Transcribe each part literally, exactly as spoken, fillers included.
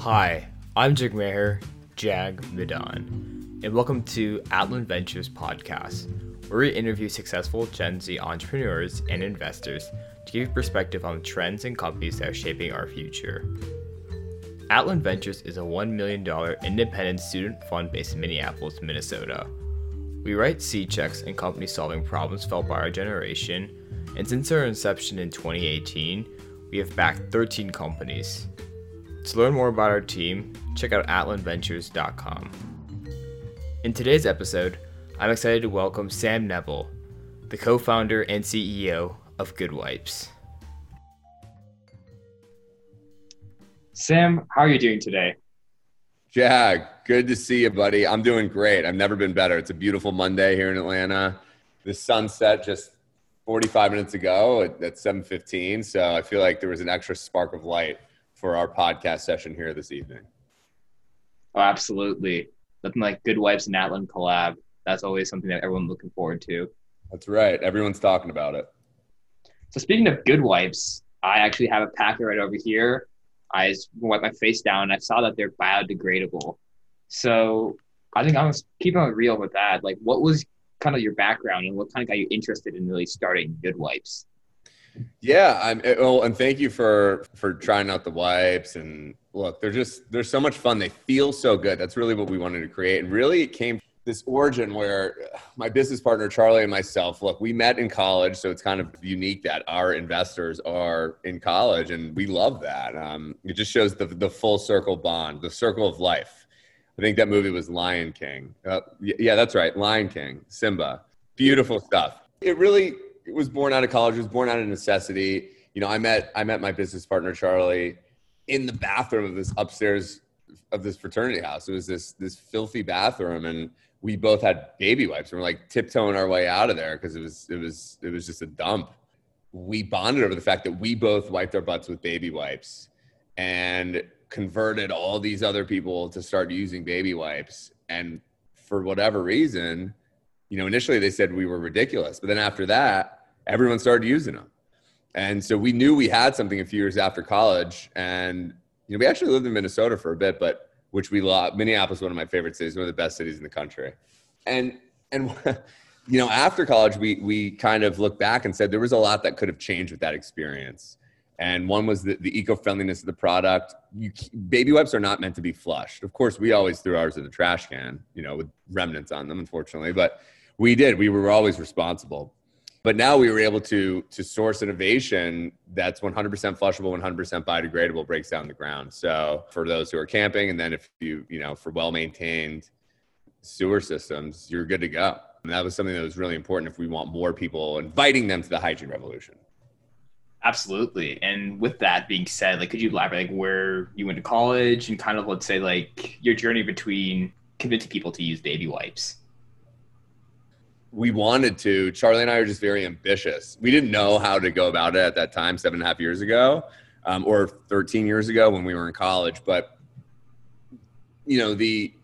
Hi, I'm Jagmeher, Jag Medan, and welcome to Atlin Ventures podcast, where we interview successful Gen Z entrepreneurs and investors to give perspective on trends and companies that are shaping our future. Atlin Ventures is a one million dollars independent student fund based in Minneapolis, Minnesota. We write seed checks and companies solving problems felt by our generation, and since our inception in twenty eighteen, we have backed thirteen companies. To learn more about our team, check out atlin ventures dot com. In today's episode, I'm excited to welcome Sam Neville, the co-founder and C E O of Good Wipes. Sam, how are you doing today? Jag, good to see you, buddy. I'm doing great. I've never been better. It's a beautiful Monday here in Atlanta. The sunset just forty-five minutes ago at, at seven fifteen, so I feel like there was an extra spark of light for our podcast session here this evening. Oh, absolutely. Nothing like Good Wipes and Atlin collab. That's always something that everyone's looking forward to. That's right. Everyone's talking about it. So speaking of Good Wipes, I actually have a packet right over here. I just wiped my face down and I saw that they're biodegradable. So I think I'm keeping it real with that. Like, what was kind of your background and what kind of got you interested in really starting Good Wipes? Yeah, I'm, well, and thank you for for trying out the wipes. And look, they're just they're so much fun. They feel so good. That's really what we wanted to create. And really, it came this origin where my business partner Charlie and myself, look, we met in college, so it's kind of unique that our investors are in college, and we love that. Um, it just shows the the full circle bond, the circle of life. I think that movie was Lion King. Uh, yeah, that's right, Lion King, Simba. Beautiful stuff. It really. It was born out of college. It was born out of necessity. You know, I met I met my business partner Charlie in the bathroom of this upstairs of this fraternity house. It was this this filthy bathroom, and we both had baby wipes. And we're like tiptoeing our way out of there because it was it was it was just a dump. We bonded over the fact that we both wiped our butts with baby wipes, and converted all these other people to start using baby wipes. And for whatever reason, you know, initially they said we were ridiculous, but then after that, everyone started using them. And so we knew we had something a few years after college. And, you know, we actually lived in Minnesota for a bit, but which we love. Minneapolis, one of my favorite cities, one of the best cities in the country. And, and, you know, after college, we, we kind of looked back and said there was a lot that could have changed with that experience. And one was the, the eco-friendliness of the product. You, baby wipes are not meant to be flushed. Of course, we always threw ours in the trash can, you know, with remnants on them, unfortunately, but we did. We were always responsible. But now we were able to to source innovation that's one hundred percent flushable, one hundred percent biodegradable, breaks down the ground. So for those who are camping, and then if you, you know, for well-maintained sewer systems, you're good to go. And that was something that was really important if we want more people, inviting them to the hygiene revolution. Absolutely. And with that being said, like, could you elaborate like where you went to college and kind of, let's say, like your journey between convincing people to use baby wipes? We wanted to. Charlie and I were just very ambitious. We didn't know how to go about it at that time, seven and a half years ago, um, or thirteen years ago when we were in college. But, you know, the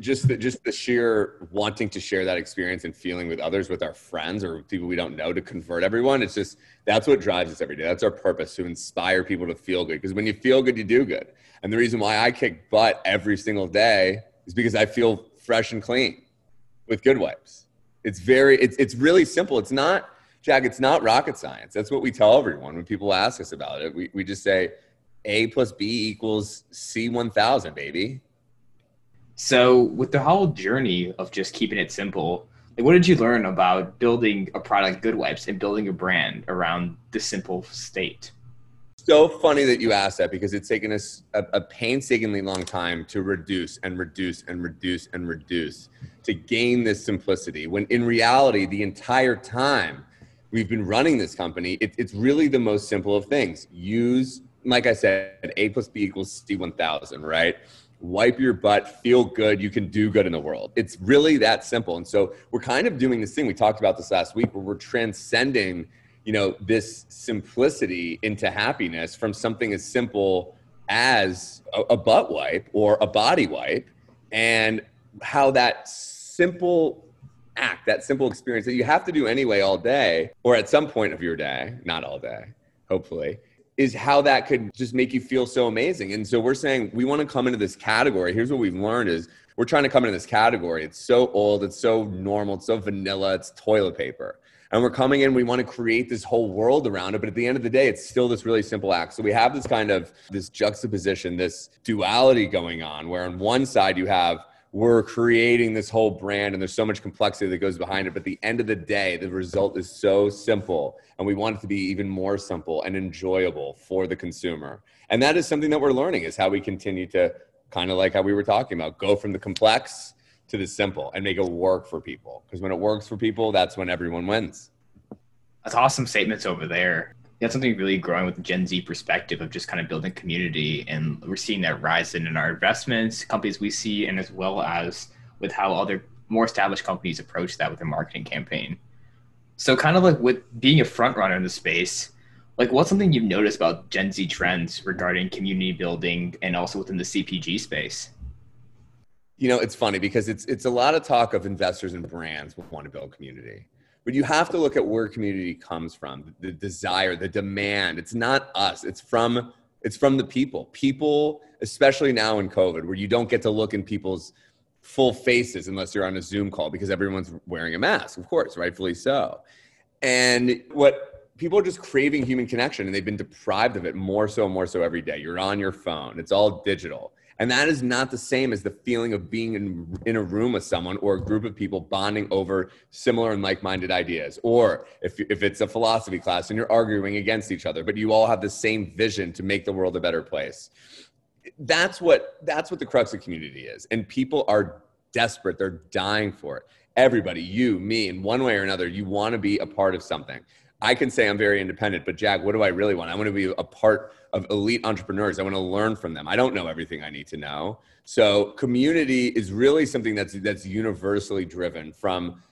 just the, just the sheer wanting to share that experience and feeling with others, with our friends or people we don't know, to convert everyone. It's just, that's what drives us every day. That's our purpose, to inspire people to feel good. Because when you feel good, you do good. And the reason why I kick butt every single day is because I feel fresh and clean with Good Wipes. It's very, it's it's really simple. It's not, Jack, it's not rocket science. That's what we tell everyone when people ask us about it. We we just say A plus B equals C one thousand, baby. So with the whole journey of just keeping it simple, like, what did you learn about building a product, Good Wipes, and building a brand around this simple state? So funny that you asked that, because it's taken us a, a painstakingly long time to reduce and reduce and reduce and reduce to gain this simplicity. When in reality, the entire time we've been running this company, it, it's really the most simple of things. Use, like I said, A plus B equals C one thousand, right? Wipe your butt, feel good. You can do good in the world. It's really that simple. And so we're kind of doing this thing. We talked about this last week, where we're transcending, you know, this simplicity into happiness from something as simple as a, a butt wipe or a body wipe, and how that simple act, that simple experience that you have to do anyway all day, or at some point of your day, not all day, hopefully, is how that could just make you feel so amazing. And so we're saying we want to come into this category. Here's what we've learned is we're trying to come into this category. It's so old. It's so normal. It's so vanilla. It's toilet paper. And we're coming in, we want to create this whole world around it. But at the end of the day, it's still this really simple act. So we have this kind of this juxtaposition, this duality going on, where on one side you have, we're creating this whole brand and there's so much complexity that goes behind it. But at the end of the day, the result is so simple. And we want it to be even more simple and enjoyable for the consumer. And that is something that we're learning, is how we continue to, kind of like how we were talking about, go from the complex to the simple and make it work for people. Because when it works for people, that's when everyone wins. That's awesome statements over there. That's something really growing with the Gen Z perspective of just kind of building community. And we're seeing that rise in, in our investments, companies we see, and as well as with how other more established companies approach that with their marketing campaign. So kind of like with being a front runner in the space, like what's something you've noticed about Gen Z trends regarding community building and also within the C P G space? You know, it's funny because it's it's a lot of talk of investors and brands who want to build community. But you have to look at where community comes from, the desire, the demand. It's not us. It's from it's from the people. People, especially now in COVID, where you don't get to look in people's full faces unless you're on a Zoom call because everyone's wearing a mask, of course, rightfully so. And what people are just craving human connection, and they've been deprived of it more so and more so every day. You're on your phone. It's all digital. And that is not the same as the feeling of being in, in a room with someone or a group of people bonding over similar and like-minded ideas. Or if, if it's a philosophy class and you're arguing against each other, but you all have the same vision to make the world a better place. That's what, that's what the crux of community is. And people are desperate. They're dying for it. Everybody, you, me, in one way or another, you want to be a part of something. I can say I'm very independent, but Jag, what do I really want? I want to be a part of elite entrepreneurs. I want to learn from them. I don't know everything I need to know. So community is really something that's that's universally driven, from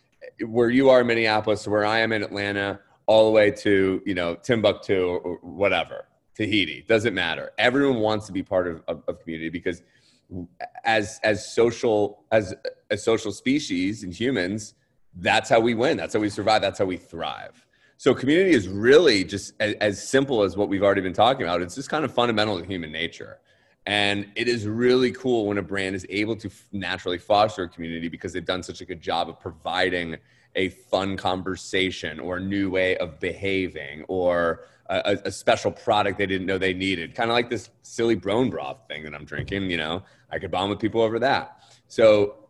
where you are in Minneapolis to where I am in Atlanta, all the way to, you know, Timbuktu or, or whatever, Tahiti, doesn't matter. Everyone wants to be part of, of, of community because as as social as a social species and humans, that's how we win. That's how we survive. That's how we thrive. So community is really just as simple as what we've already been talking about. It's just kind of fundamental to human nature. And it is really cool when a brand is able to naturally foster a community because they've done such a good job of providing a fun conversation or a new way of behaving or a, a special product they didn't know they needed. Kind of like this silly bone broth thing that I'm drinking, you know, I could bond with people over that. So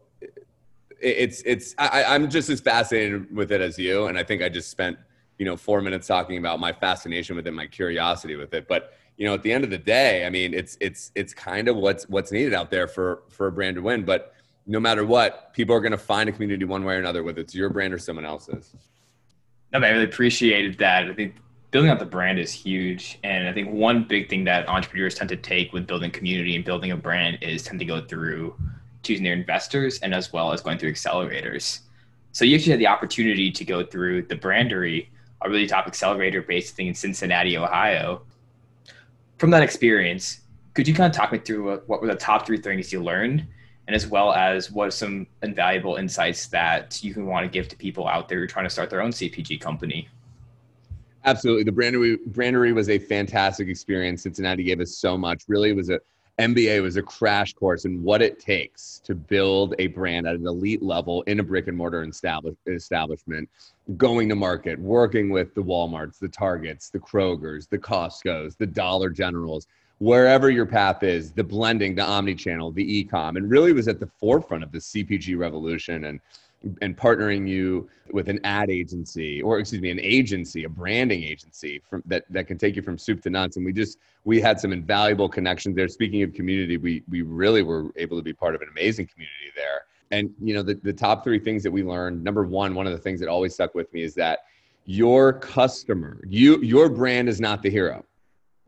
it's, it's, I, I'm just as fascinated with it as you. And I think I just spent you know, four minutes talking about my fascination with it, my curiosity with it. But, you know, at the end of the day, I mean, it's, it's, it's kind of what's, what's needed out there for, for a brand to win. But no matter what, people are going to find a community one way or another, whether it's your brand or someone else's. No, but I really appreciated that. I think building out the brand is huge. And I think one big thing that entrepreneurs tend to take with building community and building a brand is tend to go through choosing their investors and as well as going through accelerators. So you actually had the opportunity to go through the Brandery, a really top accelerator based thing in Cincinnati, Ohio. From that experience, could you kind of talk me through what, what were the top three things you learned, and as well as what are some invaluable insights that you can want to give to people out there who are trying to start their own C P G company? Absolutely. The Brandery, Brandery was a fantastic experience. Cincinnati gave us so much. Really, it was a M B A was a crash course in what it takes to build a brand at an elite level in a brick and mortar establish, establishment, going to market, working with the Walmarts, the Targets, the Krogers, the Costcos, the Dollar Generals, wherever your path is, the blending, the omni-channel, the e-com, and really was at the forefront of the C P G revolution and and partnering you with an ad agency, or excuse me, an agency, a branding agency from, that, that can take you from soup to nuts. And we just, we had some invaluable connections there. Speaking of community, we we really were able to be part of an amazing community there. And, you know, the, the top three things that we learned, number one, one of the things that always stuck with me is that your customer, you your brand is not the hero,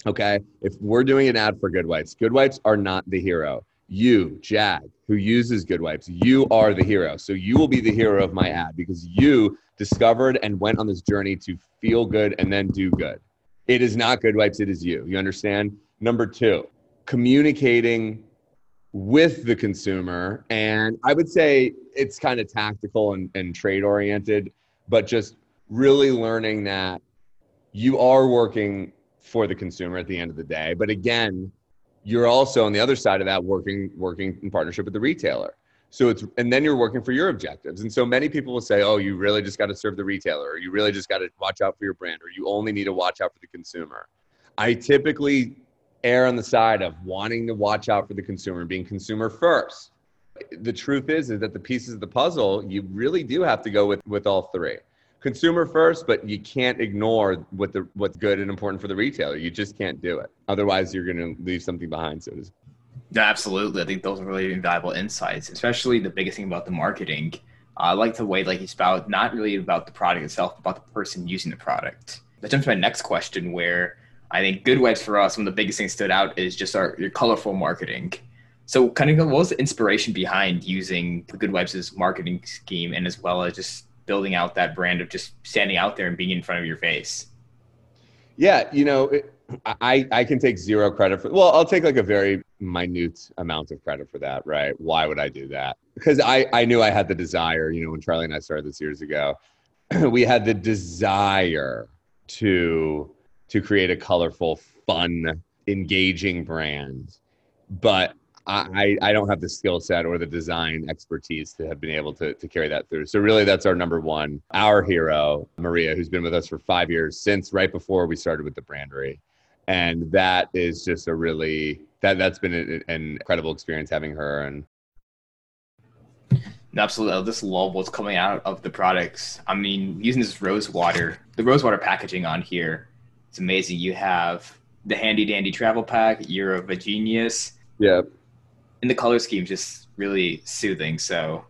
okay? If we're doing an ad for Good Wipes, Good Wipes are not the hero. You, Jag, who uses Good Wipes, you are the hero. So you will be the hero of my ad because you discovered and went on this journey to feel good and then do good. It is not Good Wipes, it is you. You understand? Number two, communicating with the consumer. And I would say it's kind of tactical and, and trade-oriented, but just really learning that you are working for the consumer at the end of the day. But again, you're also on the other side of that working working in partnership with the retailer. So it's, and then you're working for your objectives. And so many people will say, oh, you really just got to serve the retailer, or you really just got to watch out for your brand, or you only need to watch out for the consumer. I typically err on the side of wanting to watch out for the consumer and being consumer first. The truth is, is that the pieces of the puzzle, you really do have to go with, with all three. Consumer first, but you can't ignore what the, what's good and important for the retailer. You just can't do it. Otherwise, you're going to leave something behind, so to speak. Absolutely. I think those are really valuable insights, especially the biggest thing about the marketing. I like the way, like you spout, not really about the product itself, but about the person using the product. That jumps to my next question, where I think Good Wipes for us, one of the biggest things stood out is just our your colorful marketing. So kind of what was the inspiration behind using the Good Wipes' marketing scheme, and as well as just building out that brand of just standing out there and being in front of your face? Yeah, you know, it, I, I can take zero credit for, well, I'll take like a very minute amount of credit for that, right? Why would I do that? Because I, I knew I had the desire, you know, when Charlie and I started this years ago, we had the desire to, to create a colorful, fun, engaging brand. But I, I don't have the skill set or the design expertise to have been able to, to carry that through. So really, that's our number one, our hero, Maria, who's been with us for five years since right before we started with the brandery. And that is just a really, that, that's been an, an incredible experience having her. And absolutely, I just love what's coming out of the products. I mean, using this rose water, the rose water packaging on here, it's amazing. You have the handy dandy travel pack, you're a genius. Yeah. And the color scheme is just really soothing. So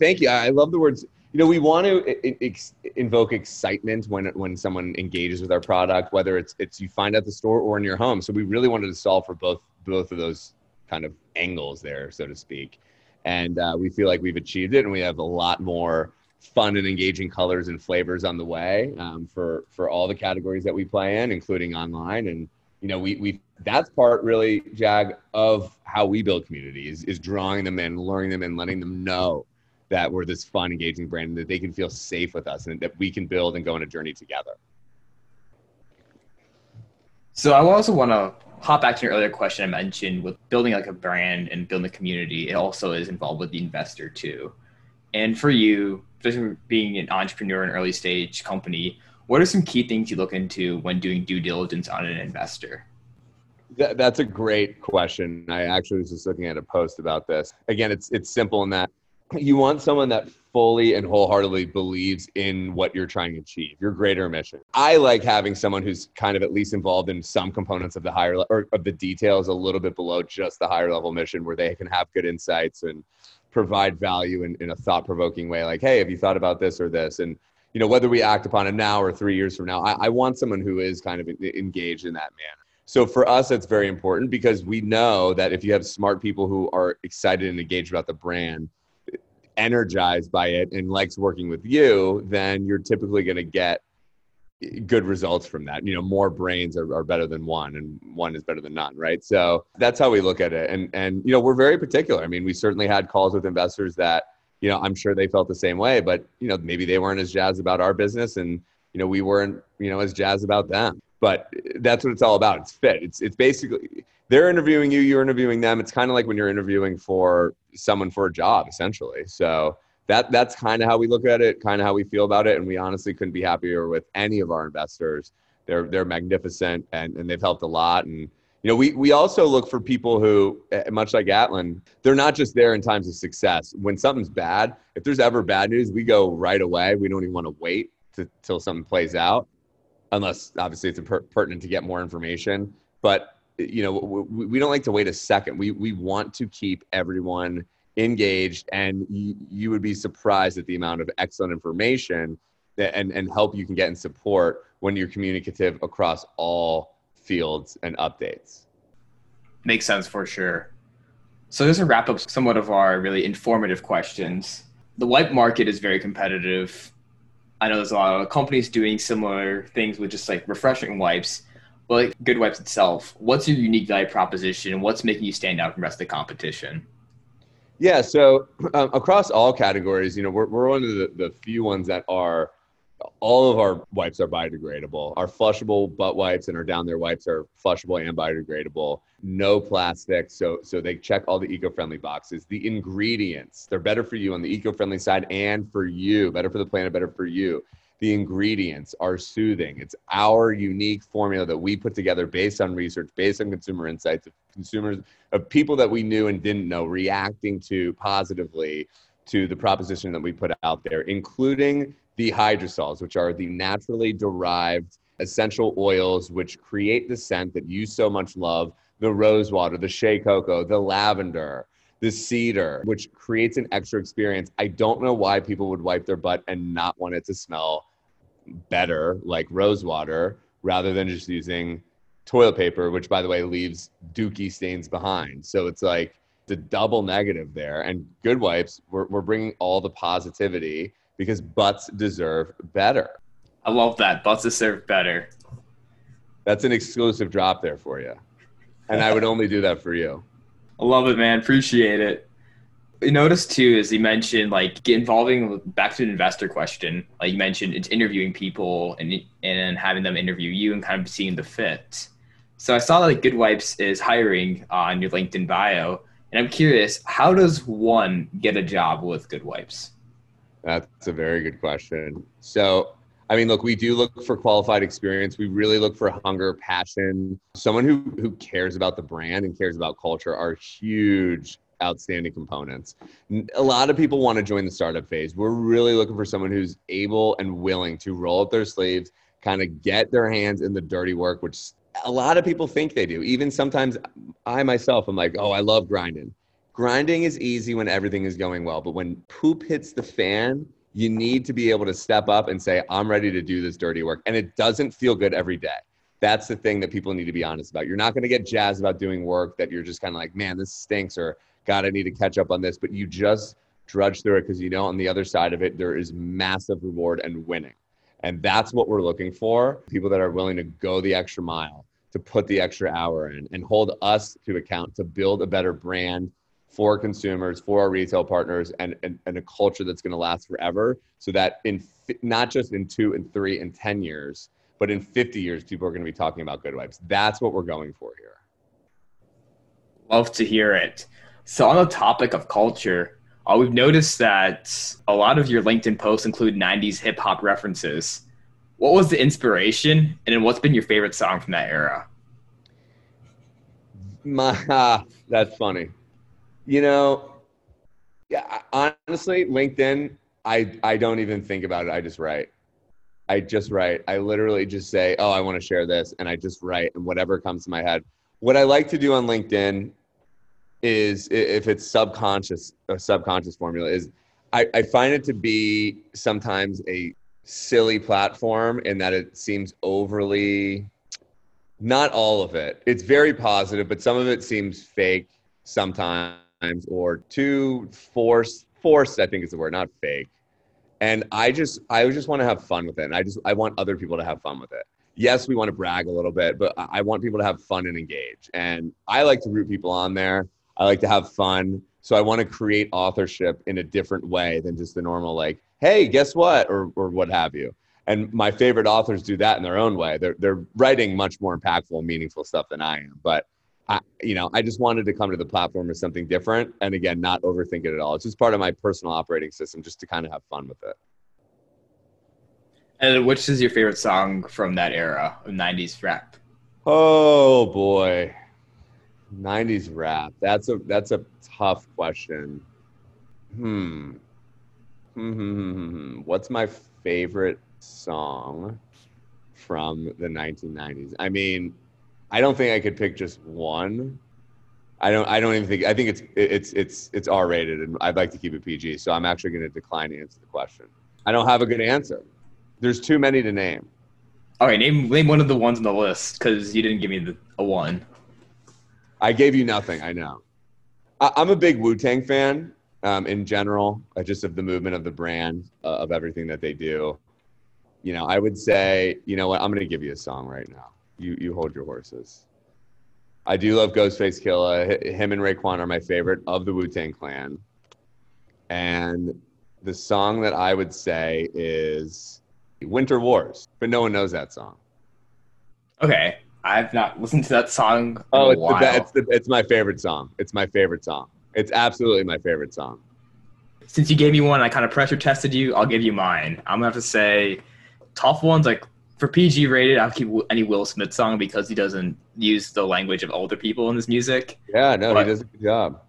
thank you. I love the words. You know, we want to ex- invoke excitement when when someone engages with our product, whether it's it's you find at the store or in your home. So we really wanted to solve for both both of those kind of angles there, so to speak. And uh, we feel like we've achieved it, and we have a lot more fun and engaging colors and flavors on the way um, for for all the categories that we play in, including online. And you know, we we that's part really, Jag, of how we build community is, is drawing them in, luring them in, letting them know that we're this fun, engaging brand, and that they can feel safe with us, and that we can build and go on a journey together. So I also want to hop back to your earlier question I mentioned with building like a brand and building a community. It also is involved with the investor too. And for you, especially being an entrepreneur in an early stage company, what are some key things you look into when doing due diligence on an investor? That, that's a great question. I actually was just looking at a post about this. Again, it's it's simple in that you want someone that fully and wholeheartedly believes in what you're trying to achieve, your greater mission. I like having someone who's kind of at least involved in some components of the higher or of the details a little bit below just the higher level mission, where they can have good insights and provide value in, in a thought-provoking way. Like, hey, have you thought about this or this? And you know, whether we act upon it now or three years from now, I, I want someone who is kind of engaged in that manner. So for us, that's very important, because we know that if you have smart people who are excited and engaged about the brand, energized by it, and likes working with you, then you're typically going to get good results from that. You know, more brains are, are better than one, and one is better than none, right? So that's how we look at it. And, and, you know, we're very particular. I mean, we certainly had calls with investors that, you know, I'm sure they felt the same way, but, you know, maybe they weren't as jazzed about our business, and, you know, we weren't, you know, as jazzed about them. But that's what it's all about. It's fit. It's it's basically, they're interviewing you, you're interviewing them. It's kind of like when you're interviewing for someone for a job, essentially. So that that's kind of how we look at it, kind of how we feel about it. And we honestly couldn't be happier with any of our investors. They're they're magnificent, and, and they've helped a lot. And you know, we we also look for people who, much like Atlin, they're not just there in times of success. When something's bad, if there's ever bad news, we go right away. We don't even want to wait to, till something plays out, unless obviously it's per- pertinent to get more information. But you know, we, we don't like to wait a second. We we want to keep everyone engaged, and y- you would be surprised at the amount of excellent information that, and and help you can get and support when you're communicative across all fields and updates. Makes sense for sure. So this will wrap up somewhat of our really informative questions. The wipe market is very competitive. I know there's a lot of companies doing similar things with just like refreshing wipes, but like Good Wipes itself, what's your unique value proposition, and what's making you stand out from the rest of the competition? Yeah, so um, across all categories, you know, we're, we're one of the, the few ones that are all of our wipes are biodegradable. Our flushable butt wipes and our down there wipes are flushable and biodegradable. No plastic. So so they check all the eco-friendly boxes. The ingredients, they're better for you on the eco-friendly side and for you. Better for the planet, better for you. The ingredients are soothing. It's our unique formula that we put together based on research, based on consumer insights of consumers, of people that we knew and didn't know reacting to positively to the proposition that we put out there, including the hydrosols, which are the naturally derived essential oils which create the scent that you so much love, the rose water, the shea cocoa, the lavender, the cedar, which creates an extra experience. I don't know why people would wipe their butt and not want it to smell better, like rose water, rather than just using toilet paper, which, by the way, leaves dookie stains behind. So it's like the double negative there. And Good Wipes, we're, we're bringing all the positivity because butts deserve better. I love that. Butts deserve better. That's an exclusive drop there for you. And I would only do that for you. I love it, man. Appreciate it. I noticed too, as you mentioned, like get involving back to the investor question, like you mentioned, it's interviewing people and and having them interview you and kind of seeing the fit. So I saw that like, Good Wipes is hiring on your LinkedIn bio, and I'm curious, how does one get a job with Good Wipes? That's a very good question. So, I mean, look, we do look for qualified experience. We really look for hunger, passion. Someone who, who cares about the brand and cares about culture are huge, outstanding components. A lot of people want to join the startup phase. We're really looking for someone who's able and willing to roll up their sleeves, kind of get their hands in the dirty work, which a lot of people think they do. Even sometimes I myself, I'm like, oh, I love grinding. Grinding is easy when everything is going well, but when poop hits the fan, you need to be able to step up and say, I'm ready to do this dirty work. And it doesn't feel good every day. That's the thing that people need to be honest about. You're not going to get jazzed about doing work that you're just kind of like, man, this stinks, or God, I need to catch up on this. But you just drudge through it because you know on the other side of it, there is massive reward and winning. And that's what we're looking for. People that are willing to go the extra mile, to put the extra hour in and hold us to account to build a better brand for consumers, for our retail partners, and, and, and a culture that's going to last forever, so that in not just in two and three and ten years, but in fifty years, people are going to be talking about Good Wipes. That's what we're going for here. Love to hear it. So on the topic of culture, uh, we've noticed that a lot of your LinkedIn posts include nineties hip hop references. What was the inspiration, and then what's been your favorite song from that era? My, uh, that's funny. You know, yeah, honestly, LinkedIn, I, I don't even think about it. I just write. I just write. I literally just say, oh, I want to share this. And I just write, and whatever comes to my head. What I like to do on LinkedIn is, if it's subconscious, a subconscious formula, is I, I find it to be sometimes a silly platform in that it seems overly, not all of it. It's very positive, but some of it seems fake sometimes. Or too forced, forced, I think is the word, not fake. And I just, I just want to have fun with it. And I just, I want other people to have fun with it. Yes, we want to brag a little bit, but I want people to have fun and engage. And I like to root people on there. I like to have fun. So I want to create authorship in a different way than just the normal, like, hey, guess what? Or, or what have you. And my favorite authors do that in their own way. They're, they're writing much more impactful, meaningful stuff than I am. But I, you know, I just wanted to come to the platform as something different. And again, not overthink it at all. It's just part of my personal operating system, just to kind of have fun with it. And which is your favorite song from that era of nineties rap? Oh boy. nineties rap. That's a, that's a tough question. Hmm. Hmm. What's my favorite song from the nineteen nineties? I mean, I don't think I could pick just one. I don't. I don't even think. I think it's it's it's it's R-rated, and I'd like to keep it P G. So I'm actually going to decline to answer the question. I don't have a good answer. There's too many to name. All right, name name one of the ones on the list, because you didn't give me the, a one. I gave you nothing. I know. I, I'm a big Wu-Tang fan um, in general, uh, just of the movement, of the brand, uh, of everything that they do. You know, I would say, you know what? I'm going to give you a song right now. You you hold your horses. I do love Ghostface Killah. Him and Raekwon are my favorite of the Wu-Tang Clan. And the song that I would say is Winter Wars, but no one knows that song. Okay, I've not listened to that song in oh, a it's while. The, it's, the, it's my favorite song. It's my favorite song. It's absolutely my favorite song. Since you gave me one, I kind of pressure tested you. I'll give you mine. I'm gonna have to say, tough ones like for P G rated. I'll keep any Will Smith song because he doesn't use the language of older people in his music. Yeah, no, but, he does a good job.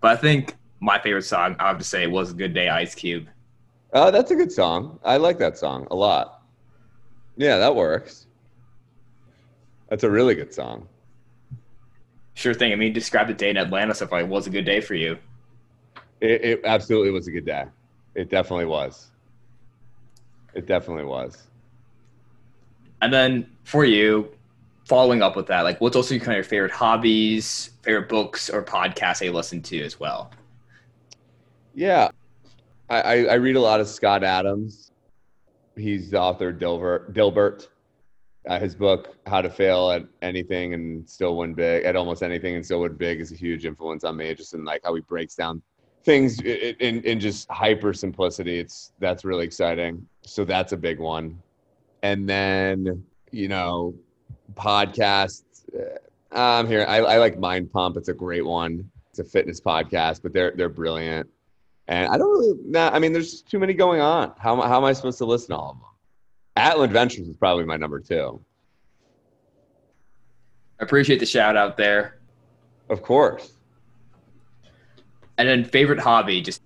But I think my favorite song, I have to say, was "Good Day," Ice Cube. Oh, that's a good song. I like that song a lot. Yeah, that works. That's a really good song. Sure thing. I mean, describe the day in Atlanta, so if it was a good day for you. It, it absolutely was a good day. It definitely was. It definitely was. And then for you, following up with that, like what's also kind of your favorite hobbies, favorite books or podcasts that you listen to as well? Yeah. I, I read a lot of Scott Adams. He's the author of Dilbert, Dilbert. Uh, his book, How to Fail at Anything and Still Win Big, at Almost Anything and Still Win Big, is a huge influence on me, just in like how he breaks down things in, in, in just hyper simplicity. It's, that's really exciting. So that's a big one. And then, you know, podcasts. Uh, I'm here. I, I like Mind Pump. It's a great one. It's a fitness podcast, but they're they're brilliant. And I don't really, nah, I mean, there's too many going on. How, how am I supposed to listen to all of them? Atlin Ventures is probably my number two. Appreciate the shout out there. Of course. And then favorite hobby, just.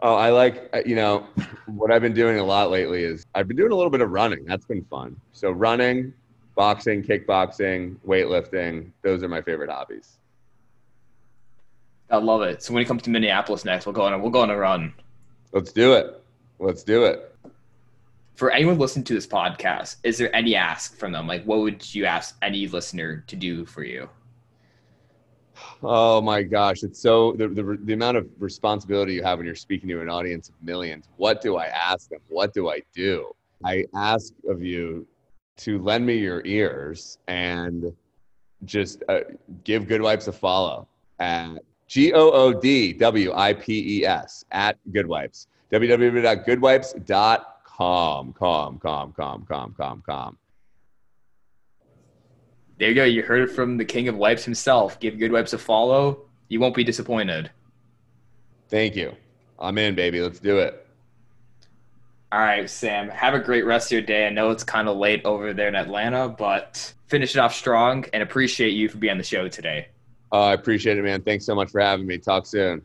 Oh, I like, you know, what I've been doing a lot lately is I've been doing a little bit of running. That's been fun. So running, boxing, kickboxing, weightlifting, those are my favorite hobbies. I love it. So when it comes to Minneapolis next, we'll go on a, we'll go on a run. Let's do it. Let's do it. For anyone listening to this podcast, is there any ask from them? Like, what would you ask any listener to do for you? Oh my gosh. It's so the, the, the amount of responsibility you have when you're speaking to an audience of millions. What do I ask them? What do I do? I ask of you to lend me your ears and just uh, give Good Wipes a follow at G O O D W I P E S at Good Wipes. w w w dot good wipes dot com. Calm, calm, calm, calm, calm, calm. There you go. You heard it from the king of wipes himself. Give Good Wipes a follow. You won't be disappointed. Thank you. I'm in, baby. Let's do it. All right, Sam. Have a great rest of your day. I know it's kind of late over there in Atlanta, but finish it off strong and appreciate you for being on the show today. Oh, I appreciate it, man. Thanks so much for having me. Talk soon.